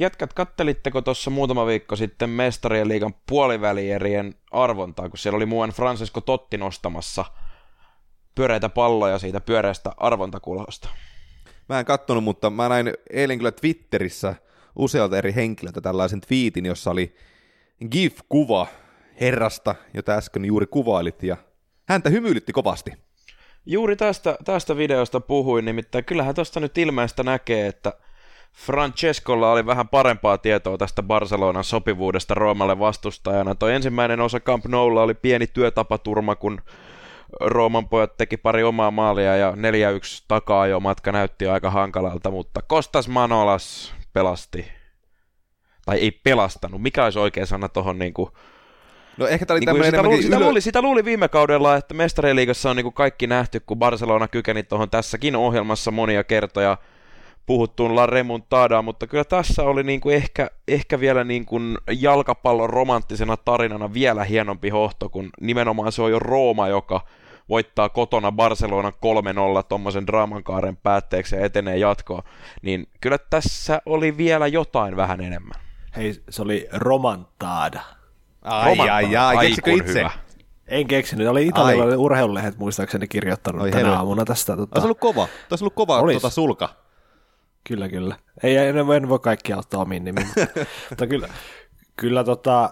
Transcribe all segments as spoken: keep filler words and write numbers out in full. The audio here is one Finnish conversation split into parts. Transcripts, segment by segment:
Jätkät, kattelitteko tuossa muutama viikko sitten Mestarien liigan puolivälierien arvontaa, kun siellä oli muun Francesco Totti nostamassa pyöreitä palloja siitä pyöreästä arvontakulhosta? Mä en kattonut, mutta mä näin eilen kyllä Twitterissä usealta eri henkilöltä tällaisen twiitin, jossa oli GIF-kuva herrasta, jota äsken juuri kuvailit, ja häntä hymyilytti kovasti. Juuri tästä, tästä videosta puhuin, nimittäin kyllähän tuosta nyt ilmeistä näkee, että Francescolla oli vähän parempaa tietoa tästä Barcelonan sopivuudesta Roomalle vastustajana. Tuo ensimmäinen osa Camp Noulla oli pieni työtapaturma, kun Rooman pojat teki pari omaa maalia ja neljä yksi takaa jo matka näytti aika hankalalta, mutta Kostas Manolas pelasti. Tai ei pelastanut, mikä olisi oikea sana tuohon niinku... No ehkä tämä oli niin sitä, luuli, sitä, luuli, sitä luuli viime kaudella, että Mestariliigassa on niin kuin kaikki nähty, kun Barcelona kykeni tuohon tässäkin ohjelmassa monia kertoja puhuttuun La Remontada, mutta kyllä tässä oli niin kuin ehkä, ehkä vielä niin kuin jalkapallon romanttisena tarinana vielä hienompi hohto, kun nimenomaan se on jo Rooma, joka voittaa kotona Barcelonan kolme nolla tuommoisen draamankaaren päätteeksi ja etenee jatkoon, niin kyllä tässä oli vielä jotain vähän enemmän. Hei, se oli Romantada. Ai, Romantada. ai, ai, keksikö itse? Hyvä. En keksinyt, oli italialainen urheilulehdet muistaakseni kirjoittanut Oi, tänä helvet. aamuna tästä. Tota... Olisi ollut kova, olisi ollut kova tuota sulka. Kyllä, kyllä. Ei, en, en voi kaikki auttaa omiin nimiin, mutta kyllä, kyllä tota,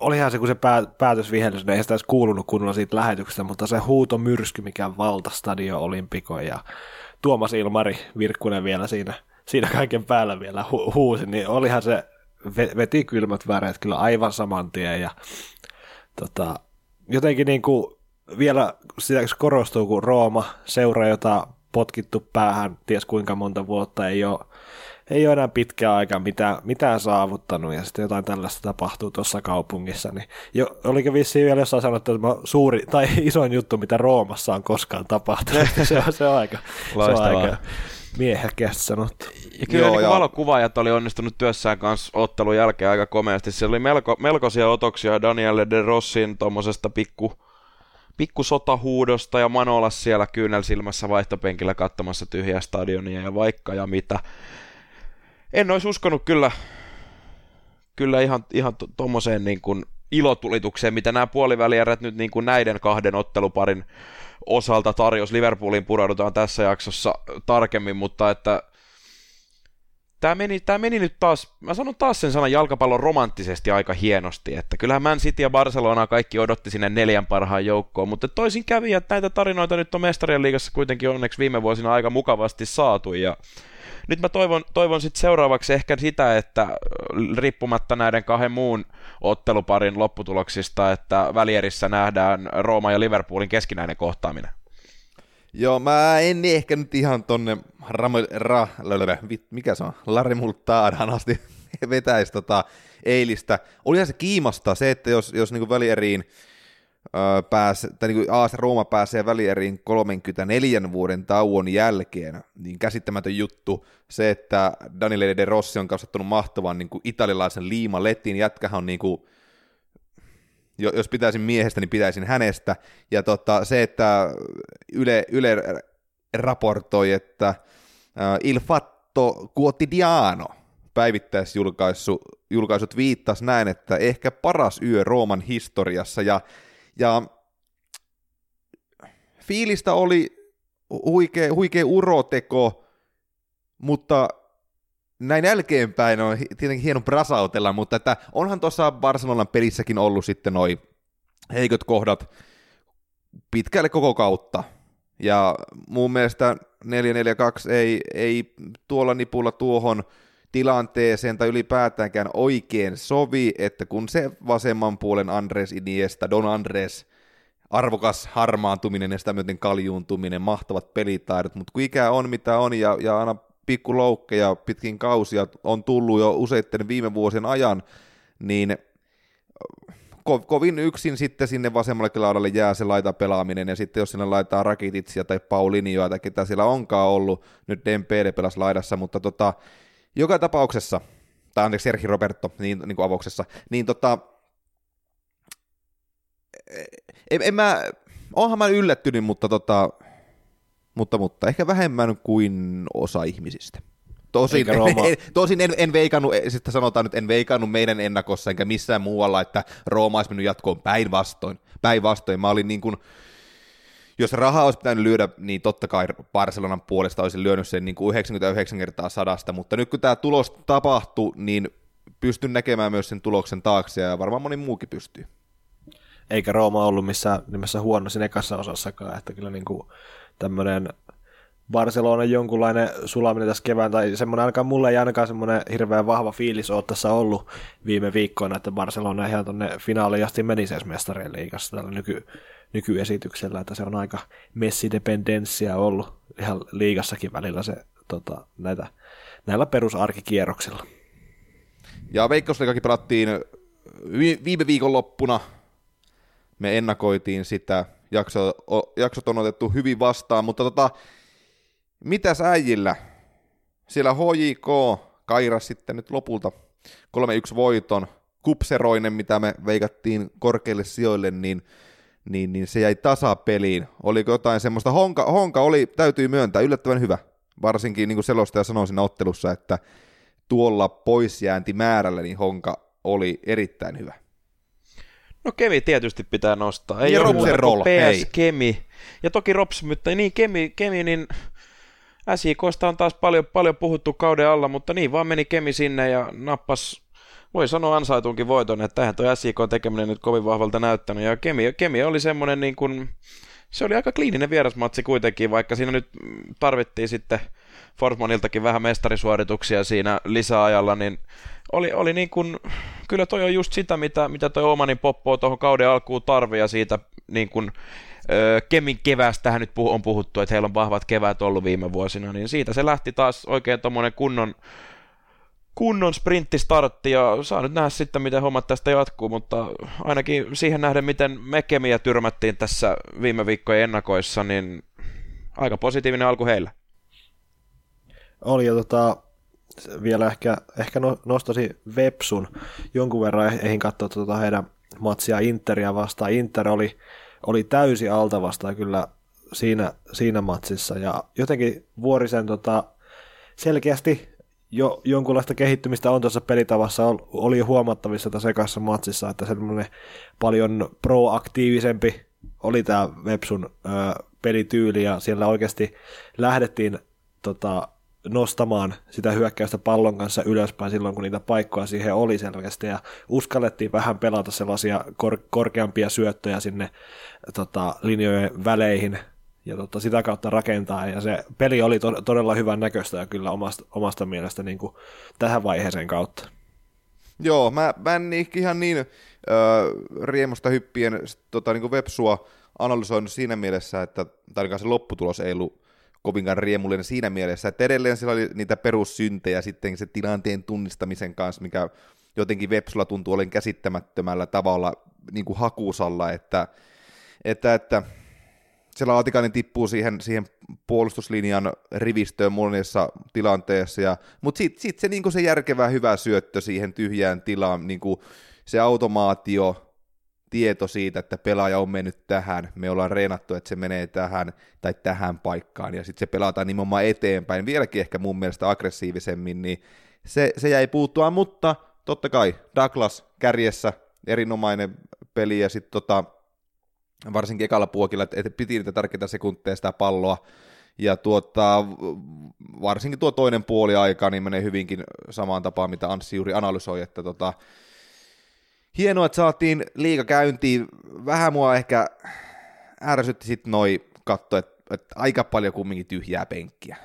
olihan se, kun se päätös vihellys, niin ei sitä edes kuulunut kunnolla siitä lähetyksestä, mutta se huutomyrsky, mikä valta Stadio Olimpico ja Tuomas Ilmari Virkkunen vielä siinä, siinä kaiken päällä vielä hu- huusi, niin olihan se, veti kylmät väreet kyllä aivan saman tien ja tota, jotenkin niin kuin vielä sitä korostuu, kun Rooma seuraa jota potkittu päähän, ties kuinka monta vuotta, ei ole, ei ole enää pitkää aikaa mitään, mitään saavuttanut, ja sitten jotain tällaista tapahtuu tuossa kaupungissa. Niin jo, oliko vissiin vielä jossain sanottu, että suuri tai isoin juttu, mitä Roomassa on koskaan tapahtunut, se on, se on aika, aika miehekkäästi sanottu. Ja kyllä joo, niin valokuvaajat oli onnistunut työssään kanssa ottelun jälkeen aika komeasti. Siellä oli melko, melkoisia otoksia Daniele De Rossin tuommoisesta pikku Pikku sotahuudosta ja Manolas siellä kyynelsilmässä vaihtopenkillä katsomassa tyhjää stadionia ja vaikka ja mitä. En olisi uskonut kyllä, kyllä ihan, ihan tuommoiseen niin kuin ilotulitukseen, mitä nämä puolivälierät nyt niin kuin näiden kahden otteluparin osalta tarjosi. Liverpoolin pureudutaan tässä jaksossa tarkemmin, mutta että Tämä meni, tämä meni nyt taas, mä sanon taas sen sanan jalkapallon romanttisesti aika hienosti, että kyllähän Man City ja Barcelona kaikki odotti sinne neljän parhaan joukkoon, mutta toisin kävi, että näitä tarinoita nyt on Mestarien liigassa kuitenkin onneksi viime vuosina aika mukavasti saatu, ja nyt mä toivon, toivon sitten seuraavaksi ehkä sitä, että riippumatta näiden kahden muun otteluparin lopputuloksista, että välierissä nähdään Rooma ja Liverpoolin keskinäinen kohtaaminen. Joo, mä en ehkä nyt ihan tonne ram, ra, lölövä, mikä se on, La Remoltadaan asti vetäisi tota eilistä. Olihan se kiimasta se, että jos, jos niinku välieriin ö, pääsee, tai niinku A S Rooma pääsee välieriin kolmenkymmenenneljän vuoden tauon jälkeen, niin käsittämätön juttu se, että Daniele De Rossi on kasvattanut mahtavan niinku italialaisen Liima Letin, jätkähän on niinku, jos pitäisin miehestä, niin pitäisin hänestä. Ja tota, se, että Yle, Yle raportoi, että Il Fatto Quotidiano päivittäisjulkaisut viittasi näin, että ehkä paras yö Rooman historiassa. Ja, ja fiilistä oli huikea, huikea uroteko, mutta näin jälkeenpäin on tietenkin hieno brasautella, mutta että onhan tuossa Barcelonan pelissäkin ollut sitten noi heikot kohdat pitkälle koko kautta. Ja mun mielestä neljä neljä kaksi ei, ei tuolla nipulla tuohon tilanteeseen tai ylipäätäänkään oikein sovi, että kun se vasemman puolen Andres Iniesta, Don Andres, arvokas harmaantuminen ja sitä myöten kaljuuntuminen, mahtavat pelitaidot, mutta kun ikää on mitä on ja, ja aina pikkuloukkeja pitkin kausia on tullut jo useitten viime vuosien ajan, niin ko- kovin yksin sitten sinne vasemmalle laidalle jää se laita pelaaminen, ja sitten jos sinne laitetaan Rakititsia tai Paulinioa tai ketä siellä onkaan ollut, nyt Dembele pelasi laidassa, mutta tota, joka tapauksessa, tai anteeksi Sergi Roberto niin, niin kuin avauksessa, niin tota, en, en mä, onhan mä yllättynyt, mutta tota, Mutta, mutta ehkä vähemmän kuin osa ihmisistä. Tosin, en, tosin en, en veikannut, sitten sanotaan nyt, en veikannut meidän ennakossa, enkä missään muualla, että Rooma olisi mennyt jatkoon päinvastoin. Päinvastoin. Mä olin niin kuin, jos rahaa olisi pitänyt lyödä, niin totta kai Barcelonan puolesta olisin lyönyt sen niin kuin yhdeksänkymmentäyhdeksän kertaa sadasta, mutta nyt kun tämä tulos tapahtui, niin pystyn näkemään myös sen tuloksen taakse, ja varmaan moni muukin pystyy. Eikä Rooma ollut missään nimessä huono siinä ekassa osassakaan, että kyllä niin kuin tämmöinen Barcelonan jonkunlainen sulaminen tässä kevään, tai semmoinen ainakaan mulle ei ainakaan semmoinen hirveän vahva fiilis ole tässä ollut viime viikkoina, että Barcelona ihan tuonne finaaliin asti meni seis mestareen liigassa tällä nyky, nykyesityksellä, että se on aika messidependenssiä ollut ihan liigassakin välillä se, tota, näitä, näillä perusarkikierroksilla. Ja Veikkausliigakin pelattiin viime viikonloppuna, me ennakoitiin sitä, jakso, jaksot on otettu hyvin vastaan, mutta tota, mitäs äijillä? Siellä H J K kairas sitten nyt lopulta kolme yksi voiton, kupseroinen, mitä me veikattiin korkeille sijoille, niin, niin, niin se jäi tasapeliin. Oliko jotain semmoista? Honka, honka oli, täytyy myöntää, yllättävän hyvä, varsinkin niin kuin selostaja sanoi siinä ottelussa, että tuolla poisjääntimäärällä niin Honka oli erittäin hyvä. No Kemi tietysti pitää nostaa. Ei ja Robsen roll, hei. Kemi. Ja toki Rops, mutta niin Kemi, Kemi niin S J K:sta on taas paljon, paljon puhuttu kauden alla, mutta niin vaan meni Kemi sinne ja nappas, voi sanoa ansaitunkin voiton, että tähän tuo S J K:n tekeminen nyt kovin vahvalta näyttänyt. Ja Kemi, Kemi oli semmoinen niin kuin, se oli aika kliininen vierasmatsi kuitenkin, vaikka siinä nyt tarvittiin sitten Forsmaniltakin vähän mestarisuorituksia siinä lisäajalla, niin oli, oli niin kuin, kyllä toi on just sitä, mitä, mitä toi Omanin poppoo tuohon kauden alkuun tarvii, ja siitä niin kuin ö, Kemin keväästähän nyt on puhuttu, että heillä on vahvat kevät ollut viime vuosina, niin siitä se lähti taas oikein tuommoinen kunnon, kunnon sprinttistartti, ja saa nyt nähdä sitten, miten hommat tästä jatkuu, mutta ainakin siihen nähden, miten me Kemiä tyrmättiin tässä viime viikkojen ennakoissa, niin aika positiivinen alku heillä. Oli jo tota, vielä ehkä, ehkä nostasi Vepsun jonkun verran, eihin katsoa tota heidän matsia Interia vastaan. Inter oli, oli täysi alta vastaan kyllä siinä, siinä matsissa ja jotenkin Vuorisen tota, selkeästi jo jonkunlaista kehittymistä on tuossa pelitavassa, oli jo huomattavissa tässä ekassa matsissa, että semmoinen paljon proaktiivisempi oli tämä Vepsun ö, pelityyli ja siellä oikeasti lähdettiin tota, nostamaan sitä hyökkäystä pallon kanssa ylöspäin silloin, kun niitä paikkoja siihen oli selvästi, ja uskallettiin vähän pelata sellaisia kor- korkeampia syöttöjä sinne tota, linjojen väleihin, ja tota, sitä kautta rakentaa, ja se peli oli to- todella hyvän näköistä, ja kyllä omasta, omasta mielestä niin kuin tähän vaiheeseen kautta. Joo, mä, mä en ihan niin äh, riemusta hyppien tota, niin kuin Vepsua analysoinut siinä mielessä, että tai se lopputulos ei ollut kovinkaan riemullinen siinä mielessä, että edelleen siellä oli niitä perussyntejä sitten se tilanteen tunnistamisen kanssa, mikä jotenkin Vepsulla tuntuu olen käsittämättömällä tavalla niin kuin hakusalla, että, että, että se Laatikainen tippuu siihen, siihen puolustuslinjan rivistöön monessa tilanteessa, ja, mutta sitten sit se, niin kuin se järkevä hyvä syöttö siihen tyhjään tilaan, niin kuin se automaatio, tieto siitä, että pelaaja on mennyt tähän, me ollaan reenattu, että se menee tähän tai tähän paikkaan, ja sitten se pelataan nimenomaan eteenpäin, vieläkin ehkä mun mielestä aggressiivisemmin, niin se, se jäi puuttua, mutta totta kai Douglas kärjessä, erinomainen peli, ja sitten tota, varsinkin ekalla puokilla, että piti niitä tärkeitä sekunteja sitä palloa, ja tuota, varsinkin tuo toinen puoli aika, niin menee hyvinkin samaan tapaan, mitä Anssi juuri analysoi, että tota, hienoa, että saatiin liiga käyntiin. Vähän mua ehkä ärsytti sitten noi katto, että et aika paljon kumminkin tyhjää penkkiä.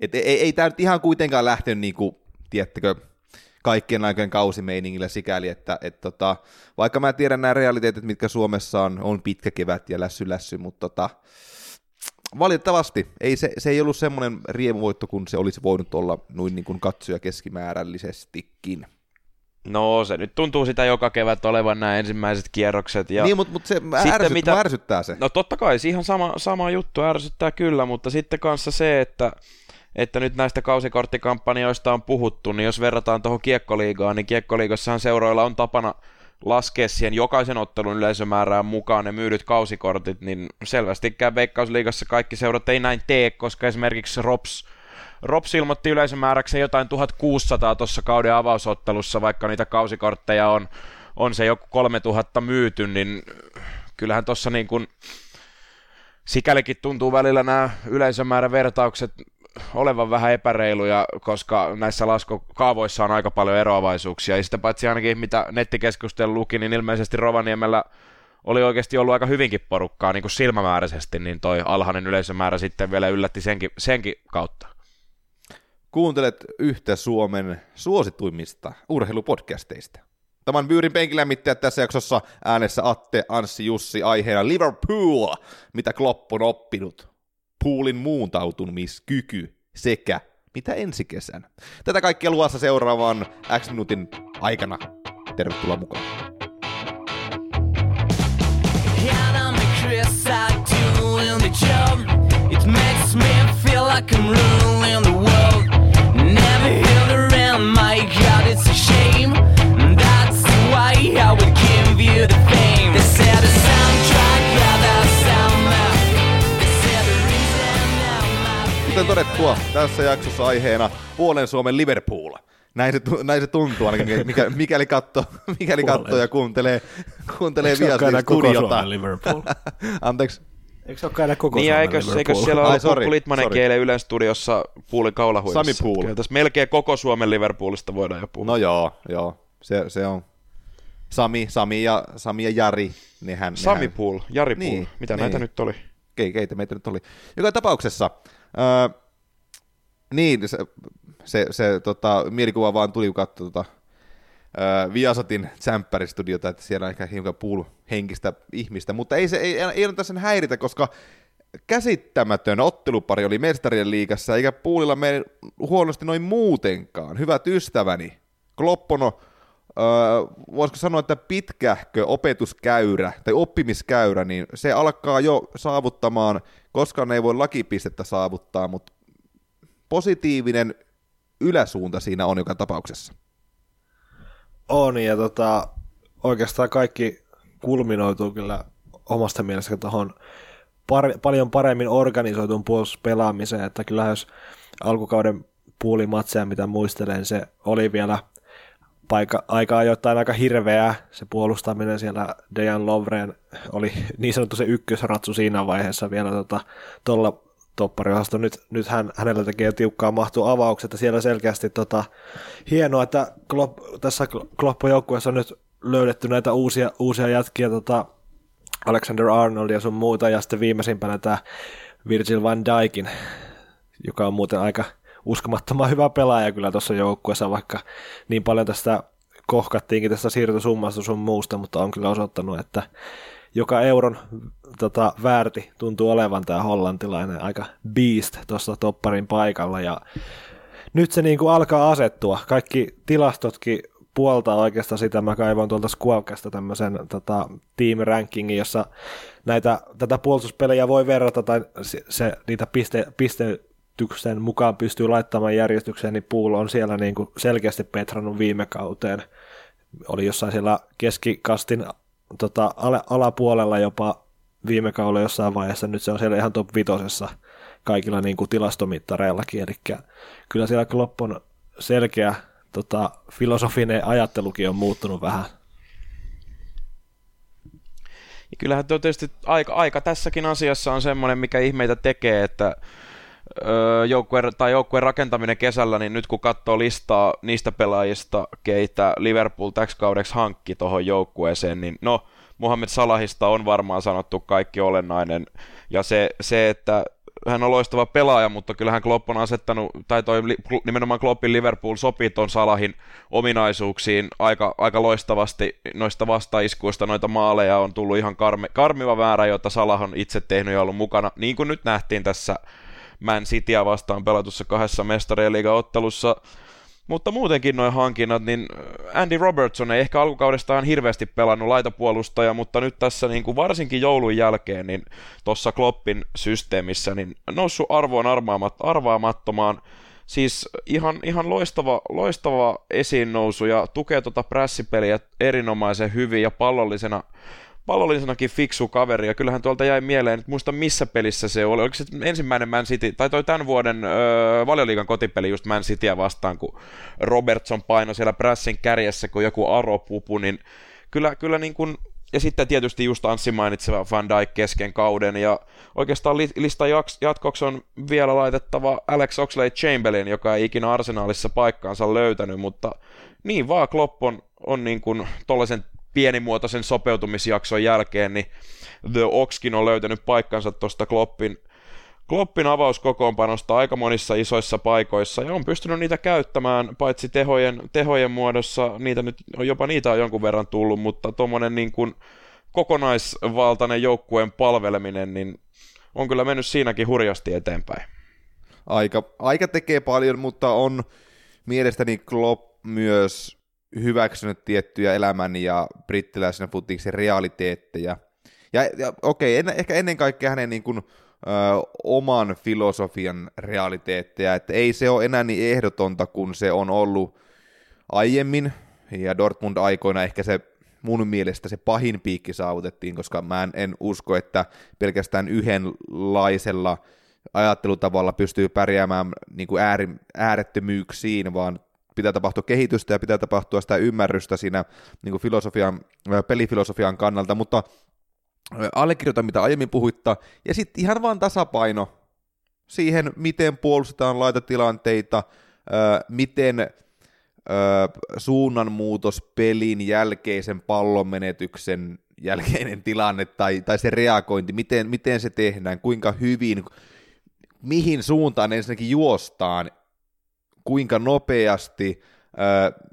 Et ei, ei tämä nyt ihan kuitenkaan lähtenyt niinku, tiettäkö, kaikkien aikojen kausimeiningillä sikäli, että et tota, vaikka mä tiedän nämä realiteetit, mitkä Suomessa on, on pitkä kevät ja lässy lässy, mutta tota, valitettavasti ei se, se ei ollut semmoinen riemuvoitto, kun se olisi voinut olla noin niin kuin katsoja keskimääräisestikin. No se nyt tuntuu sitä joka kevät olevan nämä ensimmäiset kierrokset. Ja niin, mutta mut se ärsyt, mitä, ärsyttää se. No totta kai, ihan sama, sama juttu ärsyttää kyllä, mutta sitten kanssa se, että, että nyt näistä kausikorttikampanjoista on puhuttu, niin jos verrataan tuohon Kiekkoliigaan, niin Kiekkoliigassahan seuroilla on tapana laskea siihen jokaisen ottelun yleisömäärään mukaan ne myydyt kausikortit, niin selvästikään Veikkausliigassa kaikki seurat ei näin tee, koska esimerkiksi Rops Rops ilmoitti yleisömääräksi jotain tuhatkuusisataa tuossa kauden avausottelussa, vaikka niitä kausikortteja on, on se joku kolmetuhatta myyty, niin kyllähän tuossa niin kuin sikälikin tuntuu välillä nämä yleisömäärävertaukset olevan vähän epäreiluja, koska näissä laskukaavoissa on aika paljon eroavaisuuksia. Ja sitten paitsi ainakin mitä nettikeskustelu luki, niin ilmeisesti Rovaniemellä oli oikeasti ollut aika hyvinkin porukkaa niin kuin silmämääräisesti, niin toi alhainen yleisömäärä sitten vielä yllätti senkin, senkin kautta. Kuuntelet yhtä Suomen suosituimmista urheilupodcasteista. Tämän Byyrin penkilämmittäjät tässä jaksossa äänessä Atte, Anssi, Jussi, aiheena Liverpool, mitä Klopp on oppinut, Poolin muuntautumiskyky sekä mitä ensi kesän. Tätä kaikkea luvassa seuraavan X-minuutin aikana. Tervetuloa mukaan. Kuten todettua, tässä jaksossa aiheena puolen Suomen Liverpool. Näin se, näin se tuntuu ainakin, mikä, mikäli katsoo mikäli katto ja kuuntelee, kuuntelee viestiä studiota. Anteeksi. Eikö se olekaan enää koko niin, Suomen eikös, Liverpool? Eikös siellä ole Kukku Litmanen kielen Ylen studiossa Poolin kaulahuimissa? Sami Pool. Kyllä tässä melkein koko Suomen Liverpoolista voidaan jo puhua. No joo, joo. Se, se on. Sami, Sami, ja, Sami ja Jari. Nehän, Sami nehän. Pool, Jari Pool. Niin, mitä niin. Näitä nyt oli? Ke, keitä meitä nyt oli? Joka tapauksessa. Öö, niin, se, se, se tota, mielikuva vaan tuli katsoa tota, öö, Viasatin Tsemppäri-studiota, että siellä on ehkä hiukan Pool-henkistä ihmistä, mutta ei, se, ei, ei ole tässä häiritä, koska käsittämätön ottelupari oli Mestarien liigassa, eikä Poolilla mene huonosti noin muutenkaan. Hyvät ystäväni, Kloppono, öö, voisiko sanoa, että pitkähkö opetuskäyrä tai oppimiskäyrä, niin se alkaa jo saavuttamaan. Koskaan ei voi lakipistettä saavuttaa, mutta positiivinen yläsuunta siinä on joka tapauksessa. On, ja tota, oikeastaan kaikki kulminoituu kyllä omasta mielestäni tuohon par- paljon paremmin organisoitun puolustuspelaamiseen, että kyllä jos alkukauden Poolimatseja, mitä muistelen, se oli vielä paikka, aika ajoittain aika hirveää se puolustaminen siellä. Dejan Lovren oli niin sanottu se ykkösratsu siinä vaiheessa vielä tuolla tota, toppariohaston. Nyt, nyt hän, hänellä tekee tiukkaa mahtuu avaukset ja siellä selkeästi tota, hienoa, että Klopp, tässä Kloppo-joukkueessa on nyt löydetty näitä uusia, uusia jätkiä, tota, Alexander Arnold ja sun muuta, ja sitten viimeisimpänä tämä Virgil van Dijkin, joka on muuten aika uskomattoman hyvä pelaaja kyllä tuossa joukkueessa, vaikka niin paljon tästä kohkattiinkin tästä siirtosummasta sun muusta, mutta on kyllä osoittanut, että joka euron tota, väärti tuntuu olevan tämä hollantilainen aika beast tuossa topparin paikalla, ja nyt se niin kuin alkaa asettua. Kaikki tilastotkin puoltaa oikeastaan sitä. Mä kaivan tuolta Squawkasta tämmöisen tota, tiimirankingin, jossa näitä, tätä puolustuspelejä voi verrata, tai se, niitä piste, piste sen mukaan pystyy laittamaan järjestykseen, niin Pool on siellä niin kuin selkeästi petrannut viime kauteen. Oli jossain siellä keskikastin tota, alapuolella jopa viime kaudella jossain vaiheessa, nyt se on siellä ihan top vitosessa kaikilla niin kuin tilastomittareillakin, eli kyllä siellä Kloppon selkeä tota, filosofinen ajattelukin on muuttunut vähän. Ja kyllähän tietysti aika, aika tässäkin asiassa on semmoinen, mikä ihmeitä tekee, että joukkueen tai joukkueen rakentaminen kesällä, niin nyt kun katsoo listaa niistä pelaajista, keitä Liverpool täksi kaudeksi hankki tuohon joukkueeseen, niin no, Mohamed Salahista on varmaan sanottu kaikki olennainen, ja se, se että hän on loistava pelaaja, mutta kyllähän Klopp on asettanut, tai toi nimenomaan Kloppin Liverpool sopii ton Salahin ominaisuuksiin aika, aika loistavasti. Noista vastaiskuista noita maaleja on tullut ihan karmi, karmiva väärä, jota Salah on itse tehnyt ja ollut mukana, niin kuin nyt nähtiin tässä Man Cityä vastaan pelatussa kahdessa Mestarien liigan ottelussa, mutta muutenkin nuo hankinnat, niin Andy Robertson ei ehkä alkukaudestaan hirveästi pelannut laitapuolustaja, mutta nyt tässä niin kuin varsinkin joulun jälkeen, niin tuossa Kloppin systeemissä, niin noussut arvoon arvaamattomaan, siis ihan, ihan loistava, loistava esiin nousu ja tukee tuota prässipeliä erinomaisen hyvin ja pallollisena pallollisenakin fiksu kaveri, ja kyllähän tuolta jäi mieleen, että muista missä pelissä se oli, oliko se ensimmäinen Man City, tai toi tämän vuoden öö, Valioliigan kotipeli just Man Cityä vastaan, kun Robertson painoi siellä prässin kärjessä, kun joku aro pupu, niin kyllä, kyllä niin kuin, ja sitten tietysti just Anssi mainitseva Van Dijk kesken kauden, ja oikeastaan listan jatkoksi on vielä laitettava Alex Oxlade-Chamberlain, joka ei ikinä Arsenaalissa paikkaansa löytänyt, mutta niin vaan Klopp on, on niin kuin tollaisen pienimuotoisen sopeutumisjakson jälkeen, niin The Oxkin on löytänyt paikkansa tuosta Kloppin, Kloppin avauskokoonpanosta aika monissa isoissa paikoissa, ja on pystynyt niitä käyttämään, paitsi tehojen, tehojen muodossa, niitä nyt, jopa niitä on jonkun verran tullut, mutta tuommoinen niin kuin kokonaisvaltainen joukkueen palveleminen, niin on kyllä mennyt siinäkin hurjasti eteenpäin. Aika, aika tekee paljon, mutta on mielestäni Klopp myös hyväksynyt tiettyjä elämän ja brittiläisenä futiksen realiteetteja. Ja, ja okei, en, ehkä ennen kaikkea hänen niin kuin, ö, oman filosofian realiteetteja, että ei se ole enää niin ehdotonta kuin se on ollut aiemmin, ja Dortmund-aikoina ehkä se mun mielestä se pahin piikki saavutettiin, koska mä en, en usko, että pelkästään yhdenlaisella ajattelutavalla pystyy pärjäämään niin kuin ääri, äärettömyyksiin, vaan pitää tapahtua kehitystä ja pitää tapahtua sitä ymmärrystä siinä niin kuin filosofian, pelifilosofian kannalta, mutta allekirjoitan mitä aiemmin puhuitta, ja sitten ihan vaan tasapaino siihen, miten puolustetaan laitatilanteita, miten suunnanmuutos pelin jälkeisen pallonmenetyksen jälkeinen tilanne tai, tai se reagointi, miten, miten se tehdään, kuinka hyvin, mihin suuntaan ensinnäkin juostaan, kuinka nopeasti,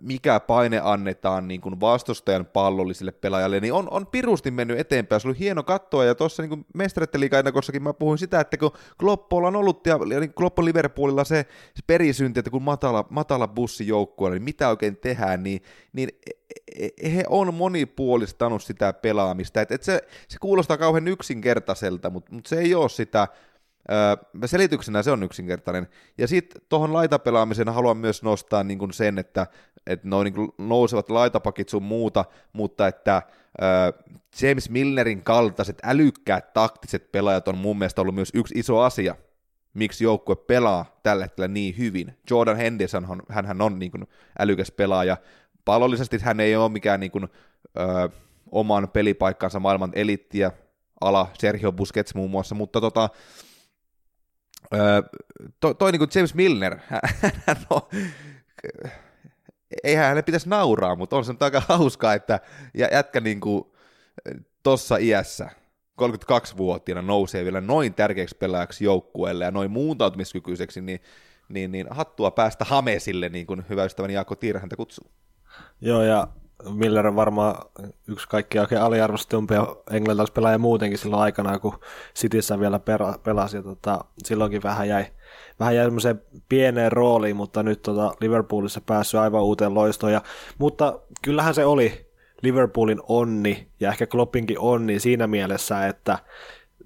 mikä paine annetaan niin kuin vastustajan pallolliselle pelaajalle, niin on, on pirusti mennyt eteenpäin. Se oli hieno katsoa, ja tuossa niin mestareiden liigan ennakossakin mä puhuin sitä, että kun Kloppolla on ollut, ja niin Kloppo Liverpoolilla se, se perisynti, että kun matala, matala bussijoukkueella, niin mitä oikein tehdään, niin, niin he on monipuolistanut sitä pelaamista. Et, et se, se kuulostaa kauhean yksinkertaiselta, mutta mut se ei ole sitä. Öö, selityksenä se on yksinkertainen. Ja sitten tuohon laitapelaamiseen haluan myös nostaa niin kuin sen, että, että noi niin kuin nousevat laitapakit sun muuta, mutta että öö, James Milnerin kaltaiset älykkäät taktiset pelaajat on mun mielestä ollut myös yksi iso asia, miksi joukkue pelaa tällä hetkellä niin hyvin. Jordan Henderson, hänhän on niin kuin älykäs pelaaja. Pallollisesti hän ei ole mikään niin kuin, öö, oman pelipaikkansa maailman eliittiä, ala Sergio Busquets muun muassa, mutta tota Öö, toi, toi niin kuin James Milner, hän on, eihän hänen pitäisi nauraa, mutta on se nyt aika hauskaa, että jätkä niin kuin tossa iässä, kolmekymmentäkaksivuotiaana nousee vielä noin tärkeäksi pelaajaksi joukkueelle ja noin muuntautumiskykyiseksi, niin, niin, niin hattua päästä hameesille, niin kuin hyvä ystäväni Jaakko Tiira häntä kutsuu. Joo, ja Miller on varmaan yksi kaikkia oikein aliarvostetumpia englantilaispelaajia muutenkin silloin aikana, kun Cityssä vielä pelasi. Ja tota, silloinkin vähän jäi, vähän jäi semmoiseen pieneen rooliin, mutta nyt tota Liverpoolissa päässyt aivan uuteen loistoon. Ja, mutta kyllähän se oli Liverpoolin onni ja ehkä Kloppinkin onni siinä mielessä, että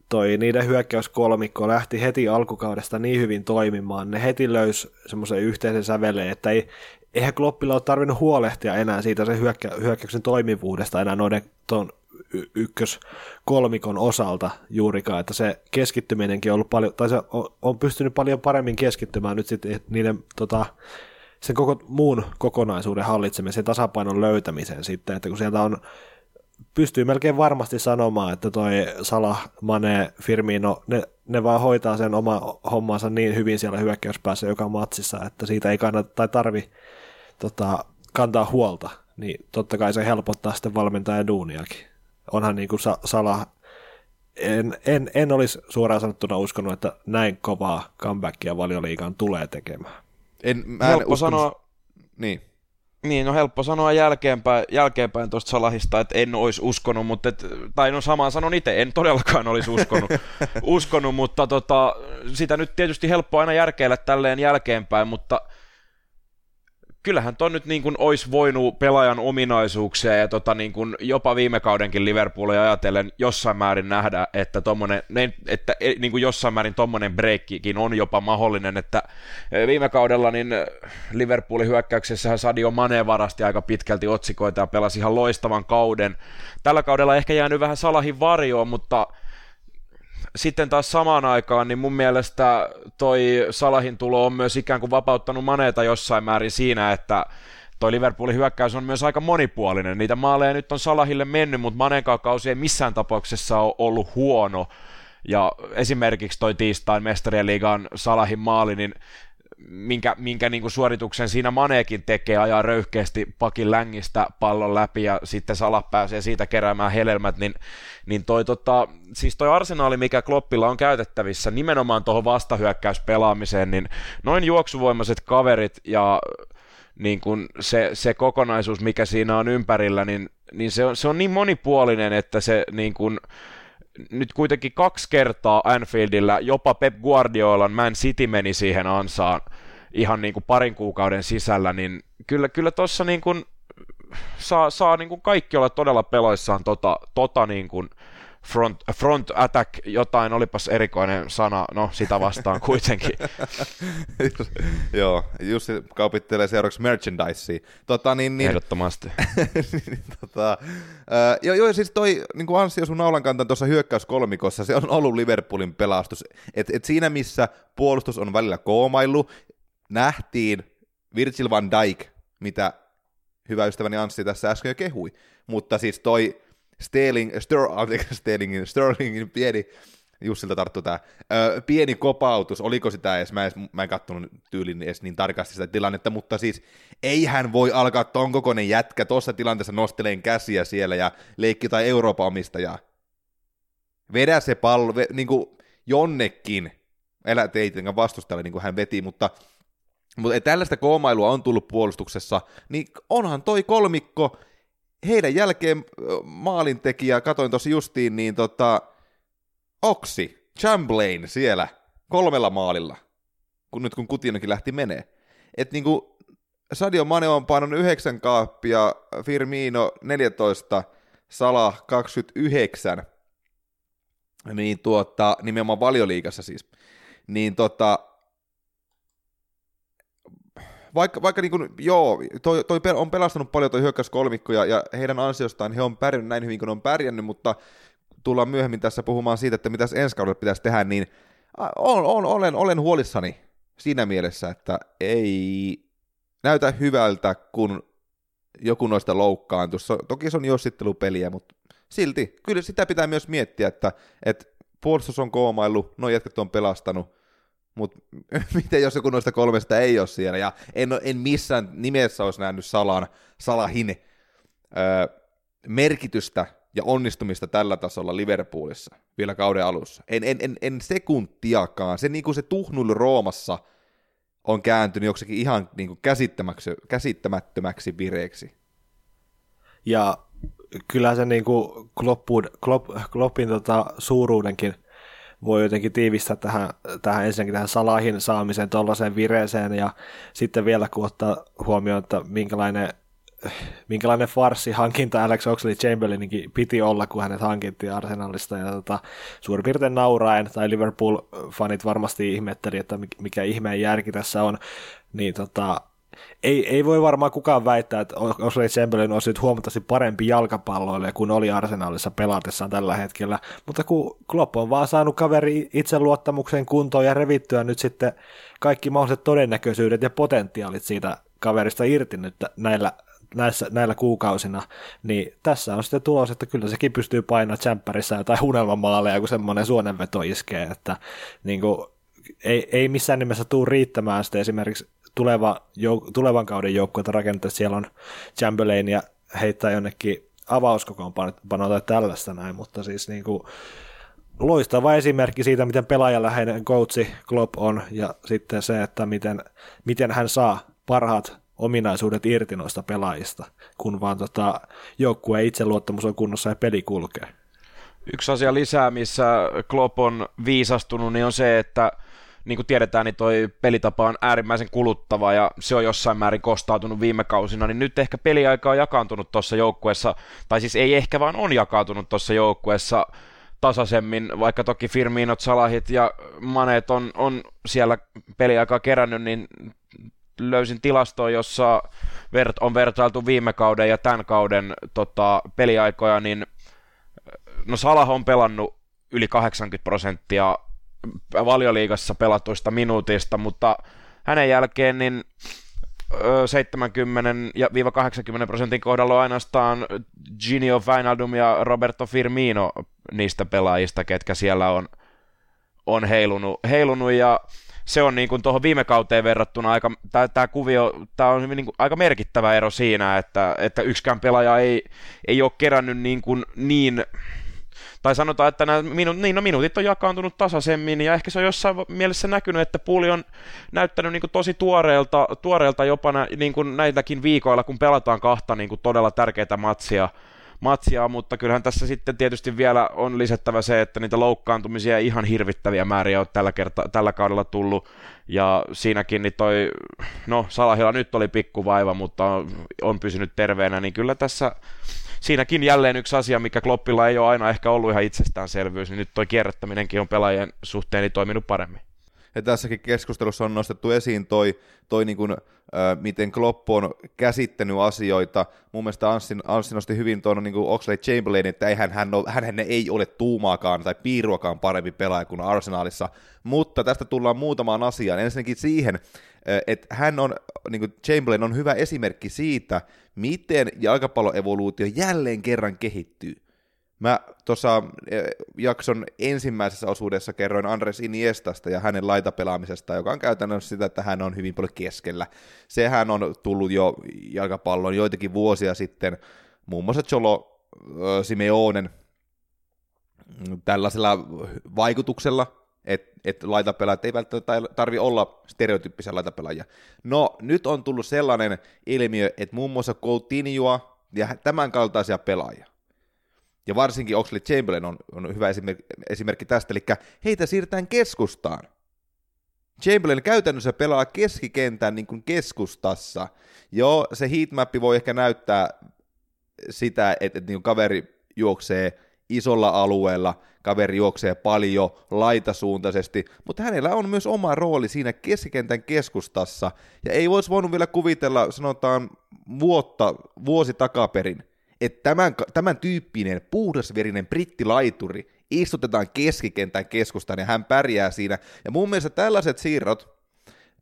toi niiden hyökkäyskolmikko lähti heti alkukaudesta niin hyvin toimimaan. Ne heti löysi semmoisen yhteisen säveleen, että ei Eihän Kloppilla ole tarvinnut huolehtia enää siitä sen hyökkä- hyökkäyksen toimivuudesta enää noiden ton y- ykköskolmikon osalta juurikaan, että se keskittyminenkin on ollut paljon, tai se on, on pystynyt paljon paremmin keskittymään nyt sitten niiden tota, sen koko muun kokonaisuuden hallitsemiseen, tasapainon löytämiseen sitten, että kun sieltä on, pystyy melkein varmasti sanomaan, että toi Salah, Mane, Firmino, ne, ne vaan hoitaa sen oma hommansa niin hyvin siellä hyökkäyspäässä joka matsissa, että siitä ei kannata tai tarvi tota, kantaa huolta, niin totta kai se helpottaa sitten valmentajan duuniakin. Onhan niin kuin sa- Salah, en, en, en olisi suoraan sanottuna uskonut, että näin kovaa comebackia Valioliigaan tulee tekemään. En, mä en helppo uskonut sanoa. Niin. Niin, no helppo sanoa jälkeenpäin, jälkeenpäin tuosta Salahista, että en olisi uskonut, mutta et, tai no samaan sanon itse, en todellakaan olisi uskonut, uskonut mutta tota, sitä nyt tietysti helppo aina järkeillä tälleen jälkeenpäin, mutta kyllähän ton nyt niin kuin olisi voinut pelaajan ominaisuuksia ja tota niin kuin jopa viime kaudenkin Liverpoolia ajatellen jossain määrin nähdä, että, tommonen, että niin kuin jossain määrin tommonen breikkikin on jopa mahdollinen, että viime kaudella niin Liverpoolin hyökkäyksessähän Sadio Mane varasti aika pitkälti otsikoita ja pelasi ihan loistavan kauden. Tällä kaudella ehkä jäänyt vähän Salahin varjoon, mutta sitten taas samaan aikaan, niin mun mielestä toi Salahin tulo on myös ikään kuin vapauttanut Maneeta jossain määrin siinä, että toi Liverpoolin hyökkäys on myös aika monipuolinen. Niitä maaleja nyt on Salahille mennyt, mutta Manenkaan kausi ei missään tapauksessa ole ollut huono. Ja esimerkiksi toi tiistain Mestarien liigan Salahin maali, niin minkä, minkä niin kuin suorituksen siinä Maneekin tekee, ajaa röyhkeästi pakin längistä pallon läpi ja sitten Salah pääsee siitä keräämään hedelmät, niin, niin toi, tota, siis toi arsenaali, mikä Kloppilla on käytettävissä nimenomaan tuohon vastahyökkäyspelaamiseen, niin noin juoksuvoimaiset kaverit ja niin kuin se, se kokonaisuus, mikä siinä on ympärillä, niin, niin se, on, se on niin monipuolinen, että se niin kuin nyt kuitenkin kaksi kertaa Anfieldillä jopa Pep Guardiolan Man City meni siihen ansaan ihan niin kuin parin kuukauden sisällä, niin kyllä, kyllä tuossa niin kuin saa, saa niin kuin kaikki olla todella peloissaan tota, tota niin kuin front, front attack, jotain, olipas erikoinen sana, no sitä vastaan kuitenkin. Joo, Jussi kaupittelee seuraavaksi merchandisea. Tota, niin, niin, Ehdottomasti. niin, tota, uh, joo, joo, siis toi niin kuin Anssi, sun naulan kantan tuossa hyökkäyskolmikossa, se on ollut Liverpoolin pelastus. Et, et siinä, missä puolustus on välillä koomaillut, nähtiin Virgil van Dijk, mitä hyvä ystäväni Anssi tässä äsken jo kehui, mutta siis toi Sterling, Sterlingin, Sterlingin pieni, Jussilta tarttu tämä, öö, pieni kopautus, oliko sitä edes, mä, edes, mä en kattonut tyylin edes niin tarkasti sitä tilannetta, mutta siis eihän voi alkaa ton kokoinen jätkä tuossa tilanteessa nosteleen käsiä siellä ja leikki tai Euroopan omistajaa. Vedä se pallo, ve, niin kuin jonnekin, älä teitä vastustajalle niin kuin hän veti, mutta, mutta tällaista koomailua on tullut puolustuksessa, niin onhan toi kolmikko. Heidän jälkeen maalintekijä, katoin tuossa justiin, niin tota, Oksi, Chamberlain siellä kolmella maalilla, kun nyt kun Coutinhokin lähti menee. Että niinku Sadio Mane on painanut yhdeksän kaappia, Firmino neljätoista, Salah kaksikymmentäyhdeksän, niin tuota, nimenomaan Valioliigassa siis, niin tota, Vaikka, vaikka niin kuin, joo, toi, toi on pelastanut paljon toi hyökkäyskolmikko ja, ja heidän ansiostaan he on pärjännyt näin hyvin kuin on pärjännyt, mutta tullaan myöhemmin tässä puhumaan siitä, että mitä ensi kaudella pitäisi tehdä, niin on, on, olen, olen huolissani siinä mielessä, että ei näytä hyvältä, kun joku noista loukkaantuu. Toki se on jossittelupeliä, mutta silti kyllä sitä pitää myös miettiä, että, että puolustus on koomaillut, nuo jätket on pelastanut, mutta miten jos joku noista kolmesta ei ole siellä, ja en, en missään nimessä olisi nähnyt Salan, Salahin öö, merkitystä ja onnistumista tällä tasolla Liverpoolissa vielä kauden alussa. En, en, en, en sekuntiakaan. Se, niin kuin se tuhnuilu Roomassa on kääntynyt joksikin ihan niin kuin käsittämättömäksi vireeksi. Ja kyllähän se niin kuin Kloppun, Klopp, Kloppin tota suuruudenkin voi jotenkin tiivistää tähän, tähän ensinnäkin tähän Salahin saamiseen, tuollaiseen vireeseen, ja sitten vielä kun ottaa huomioon, että minkälainen, minkälainen farsi hankinta Alex Oxlade-Chamberlainin piti olla, kun hänet hankittiin Arsenalista, ja tota, suurin piirtein nauraen, tai Liverpool-fanit varmasti ihmetteli, että mikä ihmeen järki tässä on, niin tota, ei, ei voi varmaan kukaan väittää, että Oxlade-Chamberlain olisi nyt huomattavasti parempi jalkapalloilija kuin oli Arsenalissa pelatessaan tällä hetkellä, mutta kun Klopp on vaan saanut kaveri itseluottamuksen kuntoon ja revittyä nyt sitten kaikki mahdolliset todennäköisyydet ja potentiaalit siitä kaverista irti nyt näillä, näissä, näillä kuukausina, niin tässä on sitten tulos, että kyllä sekin pystyy painamaan tsemppärissä jotain unelmamaaleja, kun semmoinen suonenveto iskee, että niin kuin, ei, ei missään nimessä tule riittämään sitten esimerkiksi Tuleva, jouk- tulevan kauden joukkueita rakentaa, siellä on Chamberlain ja heittää jonnekin avauskokoonpanoa tai tällaista näin, mutta siis niin kuin loistava esimerkki siitä, miten pelaajaläheinen coachi Klopp on, ja sitten se, että miten, miten hän saa parhaat ominaisuudet irti noista pelaajista, kun vaan tota, joukkueen itseluottamus on kunnossa ja peli kulkee. Yksi asia lisää, missä Klopp on viisastunut, niin on se, että niin kuin tiedetään, niin toi pelitapa on äärimmäisen kuluttava ja se on jossain määrin kostautunut viime kausina, niin nyt ehkä peliaika on jakaantunut tuossa joukkueessa, tai siis ei ehkä vaan on jakaantunut tuossa joukkueessa tasaisemmin, vaikka toki Firminot, Salahit ja Manet on, on siellä peliaikaa kerännyt, niin löysin tilastoa, jossa vert, on vertailtu viime kauden ja tämän kauden tota, peliaikoja, niin no Salah on pelannut yli kahdeksankymmentä prosenttia Valioliigassa pelatuista minuutista, mutta hänen jälkeen niin seitsemänkymmentä ja kahdeksankymmentä prosentin kohdalla on ainoastaan Gini Wijnaldum ja Roberto Firmino niistä pelaajista, ketkä siellä on, on heilunut, heilunut ja se on niin kuin tuohon viime kauteen verrattuna aika, tää, tää kuvio, tää on niin kuin aika merkittävä ero siinä, että, että yksikään pelaaja ei, ei ole kerännyt niin, kuin niin tai sanotaan, että nämä minu, niin, no minuutit on jakaantunut tasaisemmin, ja ehkä se on jossain mielessä näkynyt, että puuli on näyttänyt niin kuin tosi tuoreelta, tuoreelta jopa nä, niin kuin näilläkin viikoilla, kun pelataan kahta niin kuin todella tärkeitä matsia, matsia, mutta kyllähän tässä sitten tietysti vielä on lisättävä se, että niitä loukkaantumisia ihan hirvittäviä määriä on tällä, kerta, tällä kaudella tullut, ja siinäkin niin toi, no Salahilla nyt oli pikkuvaiva, mutta on, on pysynyt terveenä, niin kyllä tässä siinäkin jälleen yksi asia, mikä Kloppilla ei ole aina ehkä ollut ihan itsestäänselvyys, niin nyt toi kierrättäminenkin on pelaajien suhteen toiminut paremmin. Ja tässäkin keskustelussa on nostettu esiin toi, toi niin kuin, äh, miten Klopp on käsittänyt asioita. Mun mielestä Anssi, Anssi nosti hyvin tuon niin kuin Oxlade-Chamberlain, että eihän hän, ole, hän ei ole tuumaakaan tai piiruakaan parempi pelaaja kuin Arsenalissa. Mutta tästä tullaan muutamaan asiaan. Ensinnäkin siihen, että hän on, niin kuin Chamberlain on hyvä esimerkki siitä, miten jalkapalloevoluutio jälleen kerran kehittyy. Mä tuossa jakson ensimmäisessä osuudessa kerroin Andres Iniestasta ja hänen laitapelaamisesta, joka on käytännössä sitä, että hän on hyvin paljon keskellä. Sehän on tullut jo jalkapallon joitakin vuosia sitten, muun muassa Cholo Simeonen tällaisella vaikutuksella, että et laitapelaajat ei välttämättä tarvitse olla stereotyyppisiä laitapelaajia. No nyt on tullut sellainen ilmiö, että muun muassa Coutinhoa ja tämän kaltaisia pelaajia, ja varsinkin Oxlade-Chamberlain on, on hyvä esimerk, esimerkki tästä, eli heitä siirretään keskustaan. Chamberlain käytännössä pelaa keskikentän niin kuin keskustassa. Joo, se heatmappi voi ehkä näyttää sitä, että, että niin kuin kaveri juoksee isolla alueella, kaveri juoksee paljon laitasuuntaisesti, mutta hänellä on myös oma rooli siinä keskikentän keskustassa, ja ei voisi voinut vielä kuvitella, sanotaan vuotta, vuosi takaperin, että tämän, tämän tyyppinen puhdasverinen brittilaituri istutetaan keskikentän keskustaan ja hän pärjää siinä. Ja mun mielestä tällaiset siirrot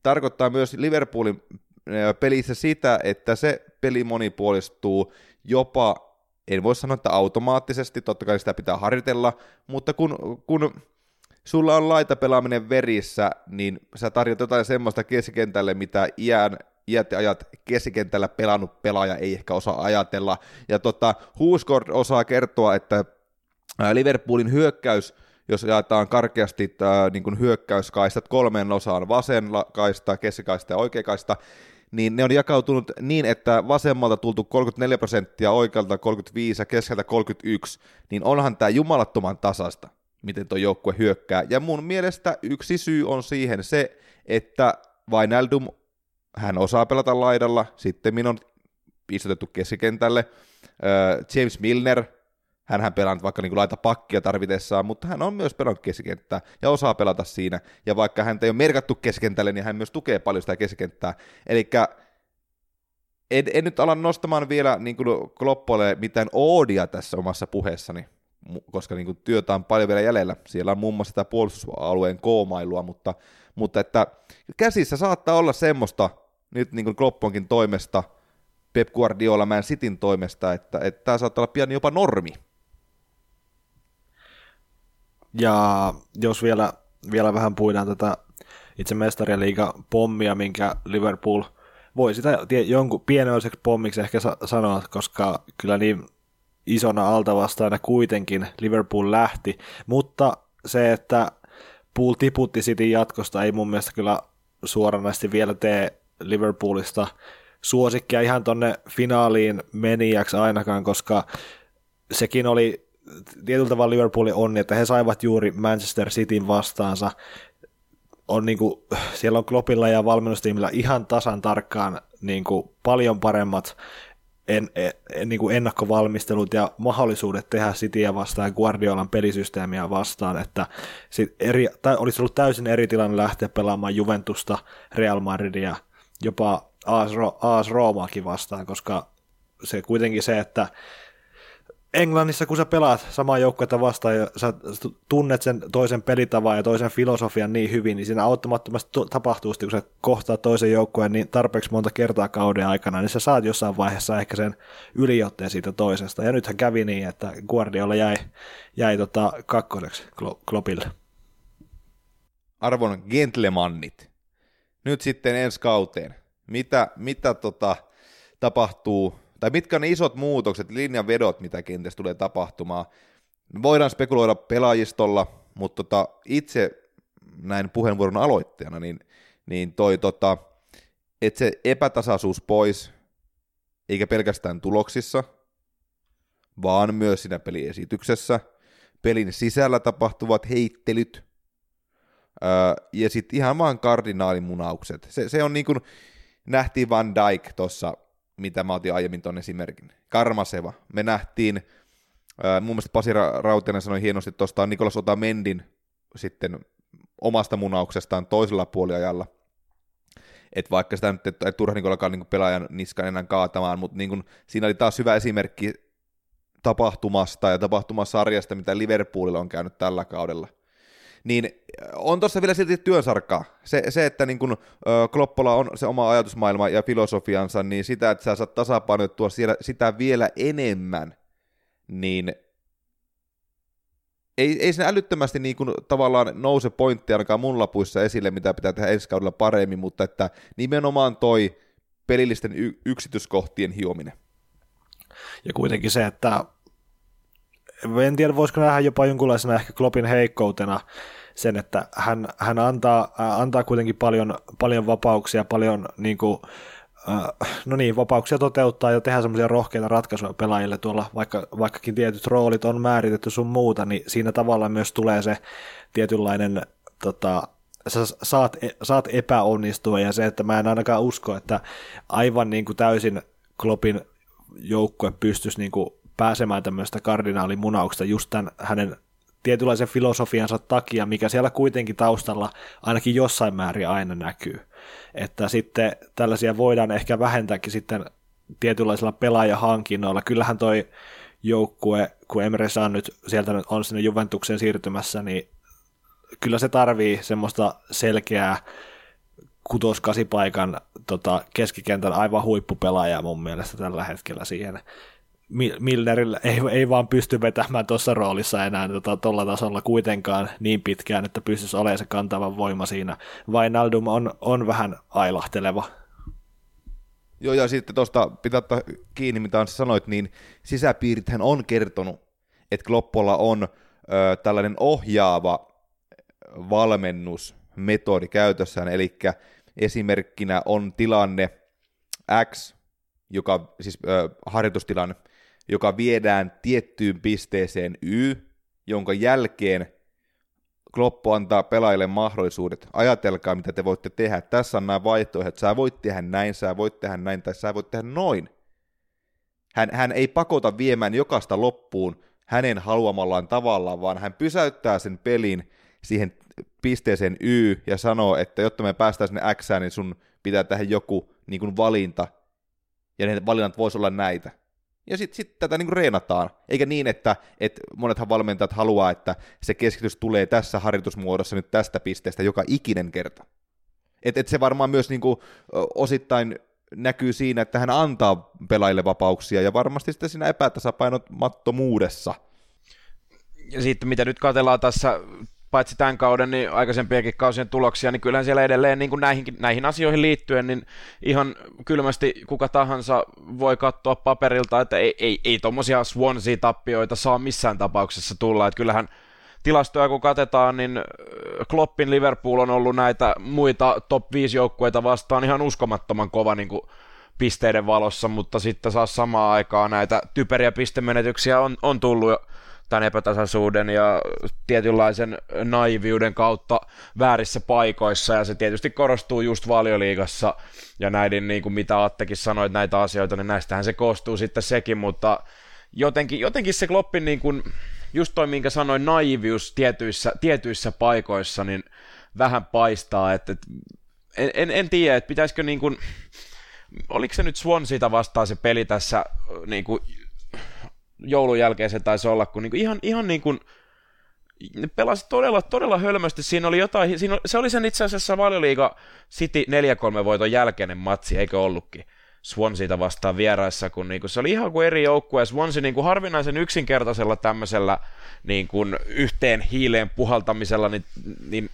tarkoittaa myös Liverpoolin pelissä sitä, että se peli monipuolistuu jopa, en voi sanoa, että automaattisesti, totta kai sitä pitää harjoitella, mutta kun, kun sulla on laitapelaaminen verissä, niin sä tarjot jotain semmoista keskikentälle, mitä iän iät ja ajat keskikentällä pelannut pelaaja ei ehkä osaa ajatella, ja tota, Huusgård osaa kertoa, että Liverpoolin hyökkäys, jos jaetaan karkeasti ää, niin kuin hyökkäyskaistat kolmeen osaan, vasen kaista, keskikaista ja oikea kaista, niin ne on jakautunut niin, että vasemmalta tultu kolmekymmentäneljä prosenttia, oikealta kolmekymmentäviisi ja keskeltä kolmekymmentäyksi, niin onhan tämä jumalattoman tasasta, miten tuo joukkue hyökkää, ja mun mielestä yksi syy on siihen se, että Wijnaldum hän osaa pelata laidalla, sitten minun on istutettu keskikentälle. James Milner, hänhän pelannut vaikka niin laita pakkia tarvitessaan, mutta hän on myös pelannut keskikenttää ja osaa pelata siinä. Ja vaikka häntä ei ole merkattu keskikentälle, niin hän myös tukee paljon sitä keskikenttää. Eli en, en nyt ala nostamaan vielä niin Kloppolle mitään oodia tässä omassa puheessani, koska niin työtä on paljon vielä jäljellä. Siellä on muun muassa sitä puolustusalueen koomailua, mutta, mutta että käsissä saattaa olla semmoista, nyt niin kuin Klopponkin toimesta, Pep Guardiola, Man Cityn toimesta, että, että tämä saattaa olla pian jopa normi. Ja jos vielä, vielä vähän puidaan tätä itse mestariliigapommia, minkä Liverpool voi sitä jonkun pienoiseksi pommiksi ehkä sanoa, koska kyllä niin isona altavastaina kuitenkin Liverpool lähti, mutta se, että Pool tiputti Cityn jatkosta ei mun mielestä kyllä suoranaisesti vielä tee Liverpoolista suosikkia ihan tonne finaaliin menijäksi ainakaan, koska sekin oli tietyllä tavalla Liverpoolin onni, että he saivat juuri Manchester Cityn vastaansa on niinku, siellä on Kloppilla ja valmennustiimillä ihan tasan tarkkaan niinku paljon paremmat en, en, en, niinku ennakkovalmistelut ja mahdollisuudet tehdä Cityä vastaan ja Guardiolan pelisysteemiä vastaan, että sit eri, tai olisi ollut täysin eri tilanne lähteä pelaamaan Juventusta, Real Madridia, jopa A S Roomaakin vastaan, koska se kuitenkin se, että Englannissa kun sä pelaat samaa joukkuetta vastaan ja sä tunnet sen toisen pelitavan ja toisen filosofian niin hyvin, niin siinä auttamattomasti tapahtuu, kun sä kohtaat toisen joukkueen niin tarpeeksi monta kertaa kauden aikana, niin sä saat jossain vaiheessa ehkä sen yliotteen siitä toisesta. Ja nythän kävi niin, että Guardiola jäi, jäi tota kakkoseksi Kloppille. Arvon gentlemannit, nyt sitten ensi kauteen. Mitä, mitä tota, tapahtuu, tai mitkä ne isot muutokset, linjanvedot, mitä kenties tulee tapahtumaan? Voidaan spekuloida pelaajistolla, mutta tota, itse näin puheenvuoron aloittajana, niin, niin toi, tota, että se epätasaisuus pois, eikä pelkästään tuloksissa, vaan myös siinä peliesityksessä, pelin sisällä tapahtuvat heittelyt, öö, ja sitten ihan vaan kardinaalimunaukset. Se, se on niin kuin, nähtiin Van Dijk tuossa, mitä mä otin aiemmin tuon esimerkin. Karmaseva. Me nähtiin, ää, mun mielestä Pasi Rautinen sanoi hienosti tuosta Nicolas Otamendin sitten omasta munauksestaan toisella puoliajalla. Että vaikka sitä nyt ei turha niin alkaa niin pelaajan niskan enää kaatamaan, mutta niin siinä oli taas hyvä esimerkki tapahtumasta ja tapahtumasarjasta, mitä Liverpoolilla on käynyt tällä kaudella. Niin on tuossa vielä silti työnsarkaa. Se, se että niin kun, ö, Kloppola on se oma ajatusmaailma ja filosofiansa, niin sitä, että sä saat tasapainottua siellä, sitä vielä enemmän, niin ei, ei siinä älyttömästi niin kun, tavallaan nouse pointteja ainakaan mun lapuissa esille, mitä pitää tehdä ensi kaudella paremmin, mutta että nimenomaan toi pelillisten y- yksityiskohtien hiominen. Ja kuitenkin se, että en tiedä, voisiko nähdä jopa jonkunlaisena ehkä Kloppin heikkoutena sen, että hän, hän antaa, äh, antaa kuitenkin paljon, paljon vapauksia, paljon niin kuin, äh, no niin, vapauksia toteuttaa ja tehdä semmoisia rohkeita ratkaisuja pelaajille tuolla, vaikka, vaikkakin tietyt roolit on määritetty sun muuta, niin siinä tavallaan myös tulee se tietynlainen, tota, sä saat, saat epäonnistua ja se, että mä en ainakaan usko, että aivan niin kuin täysin Kloppin joukkue pystyisi niin kuin pääsemään tämmöistä kardinaalimunauksesta just tämän hänen tietynlaisen filosofiansa takia, mikä siellä kuitenkin taustalla ainakin jossain määrin aina näkyy. Että sitten tällaisia voidaan ehkä vähentääkin sitten tietynlaisilla pelaajahankinnoilla. Kyllähän toi joukkue, kun Emre Can nyt sieltä nyt on sinne Juventukseen siirtymässä, niin kyllä se tarvii semmoista selkeää kutoskasipaikan tota, keskikentän aivan huippupelaajaa mun mielestä tällä hetkellä siihen. Milnerillä ei, ei vaan pysty vetämään tuossa roolissa enää tuolla tasolla kuitenkaan niin pitkään, että pystyisi olemaan se kantavan voima siinä. Wijnaldum on, on vähän ailahteleva. Joo, ja sitten tuosta pitää ottaa kiinni, mitä sanoit, niin sisäpiirithän on kertonut, että Kloppolla on ö, tällainen ohjaava valmennusmetodi käytössään, eli esimerkkinä on tilanne X, joka, siis ö, harjoitustilanne, joka viedään tiettyyn pisteeseen Y, jonka jälkeen Kloppo antaa pelaajille mahdollisuudet. Ajatelkaa, mitä te voitte tehdä. Tässä on nämä vaihtoehdot. Sä voit tehdä näin, sä voit tehdä näin, tai sä voit tehdä noin. Hän, hän ei pakota viemään jokaista loppuun hänen haluamallaan tavallaan, vaan hän pysäyttää sen pelin siihen pisteeseen Y ja sanoo, että jotta me päästään sinne X, niin sun pitää tehdä joku niin kuin valinta, ja ne valinnat voisi olla näitä. Ja sitten sit tätä niinku reenataan, eikä niin, että et monethan valmentajat haluaa, että se keskitys tulee tässä harjoitusmuodossa nyt tästä pisteestä joka ikinen kerta. Et, et se varmaan myös niinku osittain näkyy siinä, että hän antaa pelaajille vapauksia, ja varmasti sitten siinä epätasapainomattomuudessa. Ja sitten mitä nyt katsellaan tässä, paitsi tämän kauden, niin aikaisempienkin kausien tuloksia, niin kyllähän siellä edelleen niin kuin näihin, näihin asioihin liittyen, niin ihan kylmästi kuka tahansa voi katsoa paperilta, että ei, ei, ei tuommoisia Swansea-tappioita saa missään tapauksessa tulla, että kyllähän tilastoja kun katsotaan, niin Kloppin Liverpool on ollut näitä muita top viisi joukkueita vastaan ihan uskomattoman kova niin kuin pisteiden valossa, mutta sitten saa samaan aikaan näitä typeriä pistemenetyksiä on, on tullut jo tämän epätasaisuuden ja tietynlaisen naiviuden kautta väärissä paikoissa, ja se tietysti korostuu just Valioliigassa, ja näiden, niin kuin mitä Attekin sanoi, näitä asioita, niin näistähän se koostuu sitten sekin, mutta jotenkin, jotenkin se Kloppin, niin kuin, just toi, minkä sanoin, naivius tietyissä, tietyissä paikoissa, niin vähän paistaa, että en, en, en tiedä, että pitäisikö niin kuin, oliko se nyt Swanseata vastaan se peli tässä niin kuin, joulun jälkeen se taisi olla, kun niinku ihan, ihan niin kuin ne pelasi todella, todella hölmösti. Siinä oli jotain, siinä oli, se oli sen itse asiassa Valioliiga City neljä kolme voiton jälkeinen matsi, eikö ollutkin, Swanseata vastaan vieraissa, kun niinku, se oli ihan kuin eri joukkue, ja Swansea niinku harvinaisen yksinkertaisella tämmöisellä niinku, yhteen hiileen puhaltamisella, niin, niin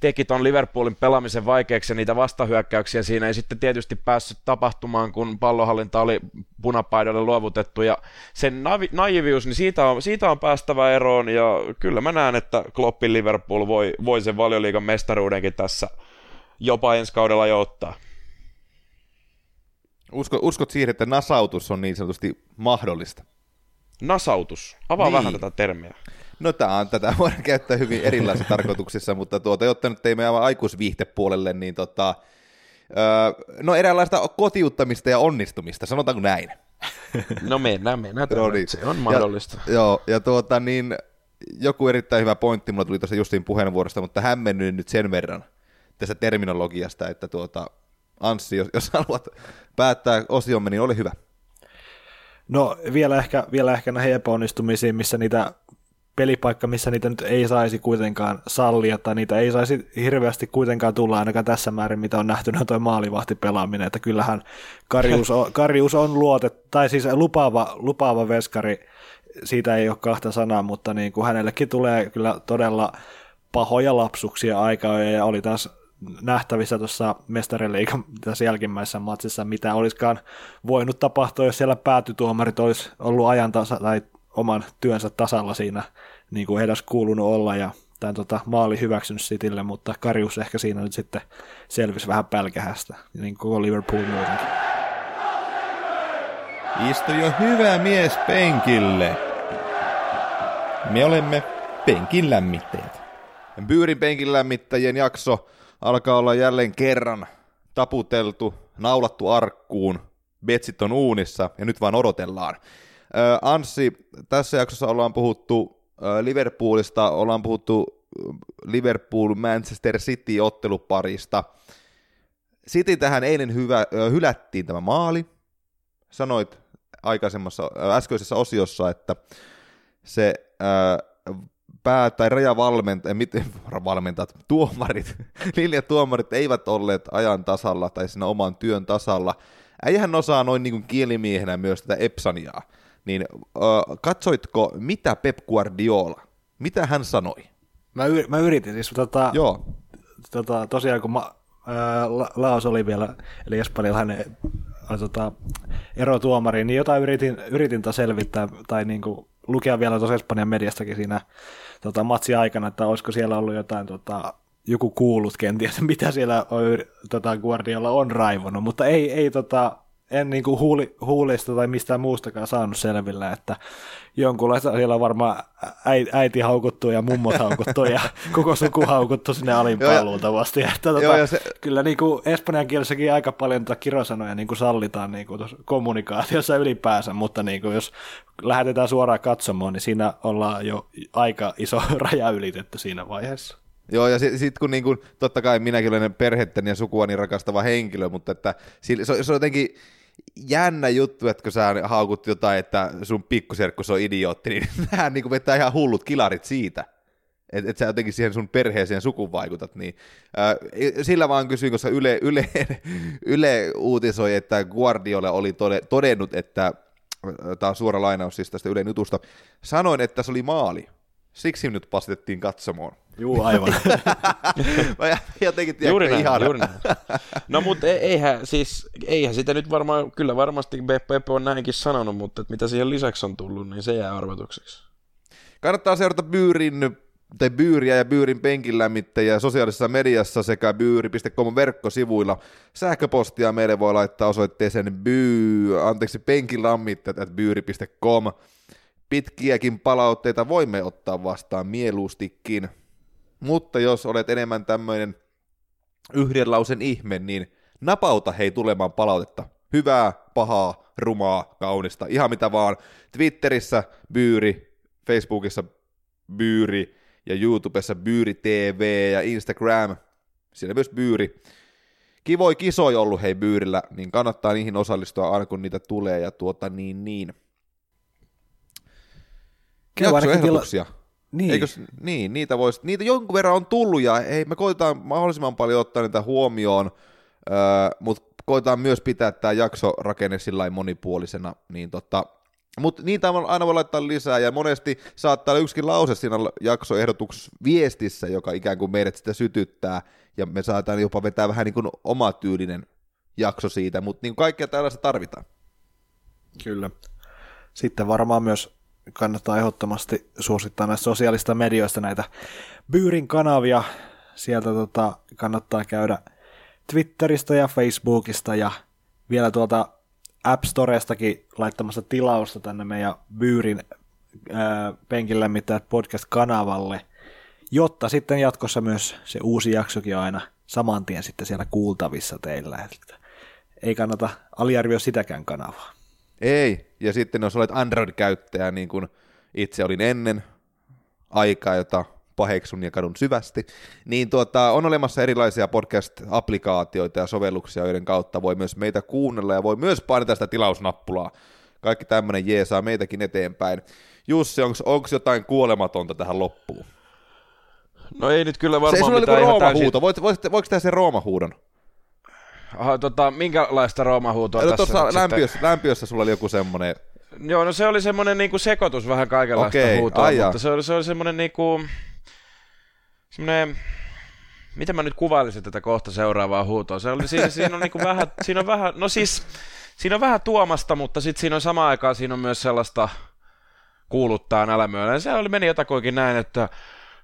teki ton Liverpoolin pelaamisen vaikeaksi, ja niitä vastahyökkäyksiä siinä ei sitten tietysti päässyt tapahtumaan, kun pallohallinta oli punapaidolle luovutettu, ja sen naivi- naivius, niin siitä on, siitä on päästävä eroon, ja kyllä mä näen, että Kloppin Liverpool voi, voi sen Valioliigan mestaruudenkin tässä jopa ensi kaudella jo ottaa. Uskot, uskot siihen, että nasautus on niin sanotusti mahdollista? Nasautus? Avaa niin vähän tätä termiä. No tämä on, tätä voidaan käyttää hyvin erilaisissa tarkoituksissa, mutta tuota, jotta nyt ei mene aivan aikuisviihdepuolelle, niin tota, öö, no eräänlaista kotiuttamista ja onnistumista, sanotaanko näin? No mennään, mennään, no niin. Se on mahdollista. Ja, joo, ja tuota niin, joku erittäin hyvä pointti mulla tuli tuossa Justin puheenvuorosta, mutta hämmennyin nyt sen verran tästä terminologiasta, että tuota, Anssi, jos, jos haluat päättää osiomme, niin ole hyvä. No vielä ehkä, vielä ehkä näihin epäonnistumisiin, missä niitä pelipaikka, missä niitä nyt ei saisi kuitenkaan sallia, tai niitä ei saisi hirveästi kuitenkaan tulla ainakaan tässä määrin, mitä on nähty, on toi maalivahtipelaaminen, että kyllähän Karius on, Karius on luotettu, tai siis lupaava, lupaava veskari, siitä ei ole kahta sanaa, mutta niin kuin hänellekin tulee kyllä todella pahoja lapsuksia aikaa, ja oli taas nähtävissä tuossa mestariliigan tässä jälkimmäisessä matsissa, mitä olisikaan voinut tapahtua, jos siellä päätytuomarit olisi ollut ajan tasa, tai oman työnsä tasalla siinä, niin kuin ei edes kuulunut olla, ja tämän tota, maali hyväksynyt Citylle, mutta Karius ehkä siinä nyt sitten selvisi vähän pälkähästä, niin koko Liverpool muutenkin. Istu jo hyvä mies penkille. Me olemme penkin lämmittäjät. Byyrin penkin lämmittäjien jakso alkaa olla jälleen kerran taputeltu, naulattu arkkuun, betsit on uunissa, ja nyt vaan odotellaan. Anssi, tässä jaksossa ollaan puhuttu Liverpoolista, ollaan puhuttu Liverpool-Manchester City-otteluparista. City tähän eilen hyvä, hylättiin tämä maali. Sanoit aikaisemmassa, äskeisessä osiossa, että se pää- tai rajavalmentajat, miten valmentajat, tuomarit, linjatuomarit eivät olleet ajan tasalla tai siinä oman työn tasalla. Äijähän osaa noin niin kuin kielimiehenä myös tätä Epsaniaa. Niin ö, katsoitko, mitä Pep Guardiola, mitä hän sanoi? Mä, yri, mä yritin, siis tota, Joo. Tota, tosiaan kun ma, ää, Laos oli vielä, eli espanjalainen tota, erotuomari, niin jotain yritin, yritin taas selvittää, tai niinku lukea vielä tuossa Espanjan mediastakin siinä tota, matsin aikana, että olisiko siellä ollut jotain, tota, joku kuullut kenties, mitä siellä on, tota, Guardiola on raivonut, mutta ei, ei tota... en niin kuin huuli, huulista tai mistään muustakaan saanut selvillä, että jonkunlaista siellä on varmaan äiti haukuttu ja mummot haukuttu ja koko suku haukuttu sinne alimpaan luultavasti. Tota, se... Kyllä niin kuin espanjan kielessäkin aika paljon tota kirosanoja niin kuin sallitaan niin kuin kommunikaatiossa ylipäänsä, mutta niin kuin jos lähetetään suoraan katsomaan, niin siinä ollaan jo aika iso raja ylitetty siinä vaiheessa. Joo, ja sitten sit kun niin kun, totta kai minäkin olen perhettäni ja sukuani rakastava henkilö, mutta että, se, on, se on jotenkin jännä juttu, että kun sä haukut jotain, että sun pikkuserkkus on idiootti, niin tämähän niin vetää ihan hullut kilarit siitä, että et sä jotenkin siihen sun perheeseen sukuun vaikutat. Niin. Ää, sillä vaan kysyin, koska Yle, Yle, Yle uutisoi, että Guardiola oli todennut, että tämä on suora lainaus siis tästä Ylen jutusta, sanoin, että se oli maali, siksi nyt passitettiin katsomoon. Juu, aivan. Mä jotenkin tiedän, juuri näin, juuri näin. No mutta eihän, siis, eihän sitä nyt varmaan, kyllä varmasti Beppe on näinkin sanonut, mutta mitä siihen lisäksi on tullut, niin se jää arvotukseksi. Kannattaa seurata Byyrin, tai Byyriä ja Byyrin penkinlämmittäjiä sosiaalisessa mediassa sekä byyri piste com verkkosivuilla. Sähköpostia meille voi laittaa osoitteeseen byy, anteeksi, penkinlämmittäjät at byyri piste com. Pitkiäkin palautteita voimme ottaa vastaan mieluustikin, mutta jos olet enemmän tämmöinen yhden lausen ihme, niin napauta hei tulemaan palautetta. Hyvää, pahaa, rumaa, kaunista, ihan mitä vaan. Twitterissä Byyri, Facebookissa Byyri ja YouTubessa Byyri T V ja Instagram, siellä myös Byyri. Kivoi kisoja ollut hei Byyrillä, niin kannattaa niihin osallistua aina kun niitä tulee ja tuota niin niin. Jaksoehdotuksia. Kilo... Niin. Eikös, niin, niitä, voisi, niitä jonkun verran on tullut ja hei, me koitetaan mahdollisimman paljon ottaa niitä huomioon, öö, mutta koitetaan myös pitää tämä jaksorakenne sillä monipuolisena. Niin tota, mutta niitä aina voi laittaa lisää ja monesti saattaa olla yksikin lause siinä jaksoehdotusviestissä, joka ikään kuin meidät sitä sytyttää ja me saadaan jopa vetää vähän niin kuin oma tyylinen jakso siitä, mutta niin kaikkea tällaista tarvitaan. Kyllä. Sitten varmaan myös kannattaa ehdottomasti suosittaa näistä sosiaalista medioista näitä Byyrin kanavia. Sieltä tota kannattaa käydä Twitteristä ja Facebookista ja vielä tuolta App Storestakin laittamassa tilausta tänne meidän Byyrin ää, penkillä mitään podcast-kanavalle, jotta sitten jatkossa myös se uusi jaksokin on aina saman tien sitten siellä kuultavissa teillä. Eli ei kannata aliarvioida sitäkään kanavaa. Ei, ja sitten jos olet Android-käyttäjä, niin kuin itse olin ennen aikaa, jota paheksun ja kadun syvästi, niin tuota, on olemassa erilaisia podcast-applikaatioita ja sovelluksia, joiden kautta voi myös meitä kuunnella ja voi myös painata sitä tilausnappulaa. Kaikki tämmöinen jeesaa meitäkin eteenpäin. Jussi, onko jotain kuolematonta tähän loppuun? No ei nyt kyllä varmaan mitään. Se ei ole kuin Rooma-huuto. Voit, voit, voiko tehdä sen Rooma-huudon? Aha, tota, minkälaista Rooma-huutoa no, tässä nyt lämpiössä, sitten? Lämpiössä sulla oli joku semmoinen... Joo, no se oli semmoinen niinku sekoitus vähän kaikenlaista okay, huutoa, aja. Mutta se oli, se oli semmoinen niinku... Semmoinen... Miten mä nyt kuvailisin tätä kohta seuraavaa huutoa? Se oli, siinä, siinä on niinku vähän... Siinä on vähän... No siis... Siinä on vähän tuomasta, mutta sitten siinä on samaan aikaan siinä on myös sellaista kuuluttaa älämyönä. Se oli, meni jotakuinkin näin, että...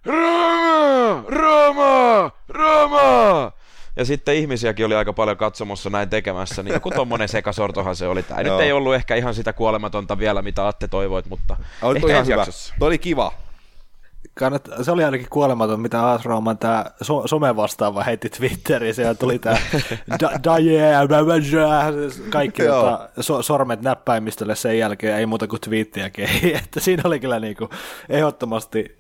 Rooma! Rooma! Rooma! Ja sitten ihmisiäkin oli aika paljon katsomossa näin tekemässä, niin joku tommonen sekasortohan se oli. Tämä nyt ei ollut ehkä ihan sitä kuolematonta vielä, mitä Atte toivoit, mutta on ehkä ihan hyvä. Tuo oli kiva. Kannattaa, se oli ainakin kuolematon, mitä Asrooman tämä so- somevastaava heitti Twitteriin, siellä tuli tämä kaikki sormet näppäimistölle sen jälkeen, ei muuta kuin twiittiäkin. Että siinä oli kyllä ehdottomasti,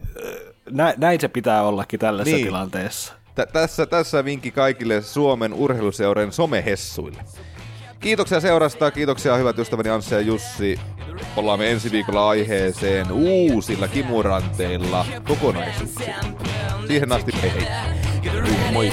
näin se pitää ollakin tällaisessa tilanteessa. Tässä, tässä vinkki kaikille Suomen urheiluseurojen somehessuille. Kiitoksia seurasta, kiitoksia hyvät ystäväni Anssi ja Jussi. Palaamme ensi viikolla aiheeseen uusilla kimuranteilla kokonaisuuksilla. Siihen asti hei hei. Moi.